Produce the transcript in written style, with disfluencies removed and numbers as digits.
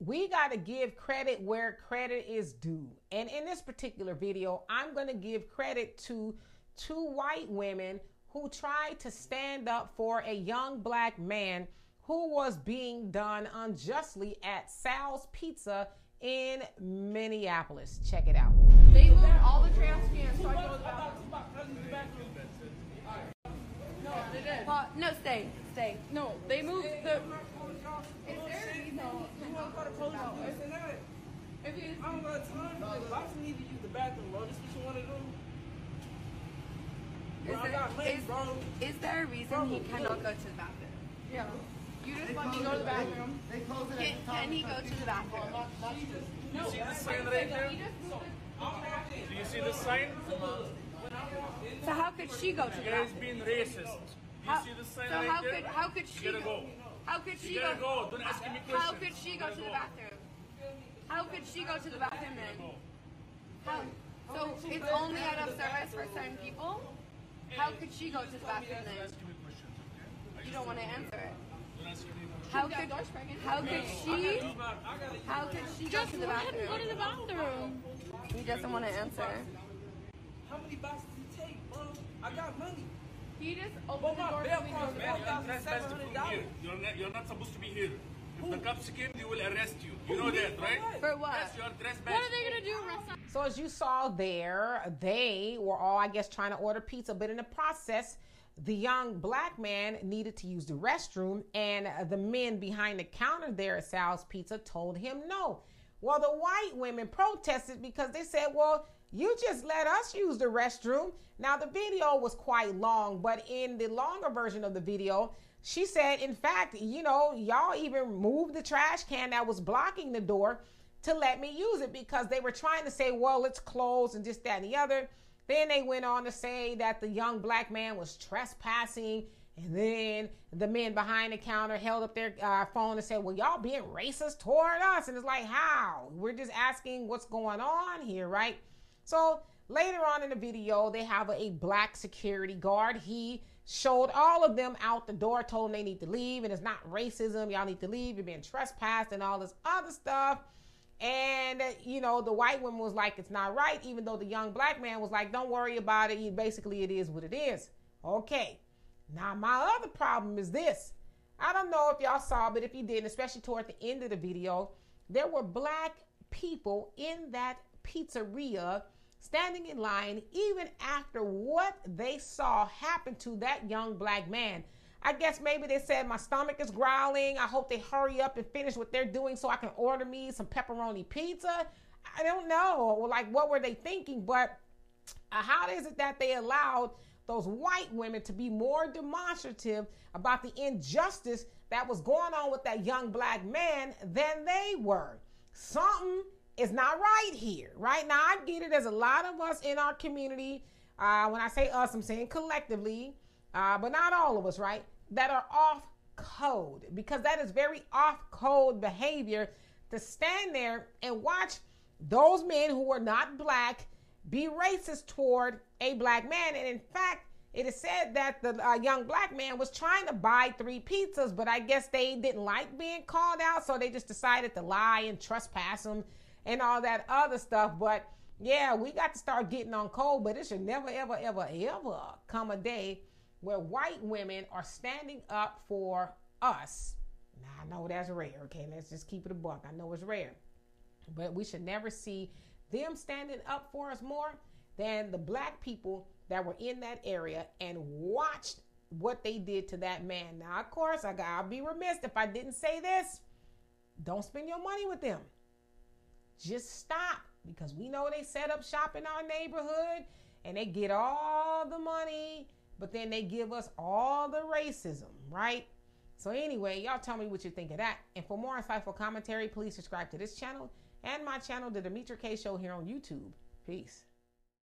we got to give credit where credit is due. And in this particular video, I'm going to give credit to two white women who tried to stand up for a young black man who was being done unjustly at Sal's Pizza in Minneapolis. Check it out. They moved all the trash cans. So I go to the bathroom. No, they did. No, stay. Stay. No, they moved the... I don't got time for this. I just need to use the bathroom, bro. This is what you want to do? Bro, I got plates, bro. Is there a reason he cannot go to the bathroom? Yeah. You just want me to go to the bathroom. They close it at the time. Can he go to the bathroom? No. You see the sign right there? Do you see the sign? So how could she go to the bathroom? He's being racist. Do you see the sign right there? So how could she go? How could she go? Don't ask me questions. How could she go to the bathroom? How could she go to the bathroom then? How? So it's only out of service for certain people? How could she go to the bathroom then? You don't want to answer it. How could she go to the bathroom? Go to the bathroom. He doesn't want to answer. How many boxes do you take, bro? I got money. He just opened the door for me $700. You're not supposed to be here. If the cops came, they will arrest you. You know that, right? For what? That's your trespass. What are they going to do? So as you saw there, they were all, I guess, trying to order pizza. But in the process, the young black man needed to use the restroom, and the men behind the counter there at Sal's Pizza told him no. Well, the white women protested because they said, well, you just let us use the restroom. Now, the video was quite long, but in the longer version of the video, she said, in fact, you know, y'all even moved the trash can that was blocking the door to let me use it, because they were trying to say, well, it's closed and this, that, and the other. Then they went on to say that the young black man was trespassing. And then the men behind the counter held up their phone and said, well, y'all being racist toward us. And it's like, how? We're just asking what's going on here, right? So later on in the video, they have a black security guard. He showed all of them out the door, told them they need to leave, and it's not racism, y'all need to leave, you're being trespassed and all this other stuff. And you know, the white woman was like, it's not right, even though the young black man was like, don't worry about it, you basically, it is what it is. Okay, now my other problem is this. I don't know if y'all saw, but if you didn't, especially toward the end of the video, there were black people in that pizzeria standing in line even after what they saw happen to that young black man. I guess maybe they said, my stomach is growling, I hope they hurry up and finish what they're doing so I can order me some pepperoni pizza. I don't know, like, what were they thinking? But how is it that they allowed those white women to be more demonstrative about the injustice that was going on with that young black man than they were? Something is not right here, right? Now, I get it, there's a lot of us in our community, when I say us, I'm saying collectively, but not all of us, right, that are off code, because that is very off code behavior to stand there and watch those men who are not black be racist toward a black man. And in fact, it is said that the young black man was trying to buy 3 pizzas, but I guess they didn't like being called out, so they just decided to lie and trespass him and all that other stuff. But yeah, we got to start getting on code, but it should never, ever, ever, ever come a day where white women are standing up for us. Now, I know that's rare, okay? Let's just keep it a buck. I know it's rare, but we should never see them standing up for us more than the black people that were in that area and watched what they did to that man. Now, of course, I'll be remiss if I didn't say this. Don't spend your money with them. Just stop, because we know they set up shop in our neighborhood and they get all the money, but then they give us all the racism, right? So anyway, y'all tell me what you think of that. And for more insightful commentary, please subscribe to this channel and my channel, The Demetra K Show, here on YouTube. Peace.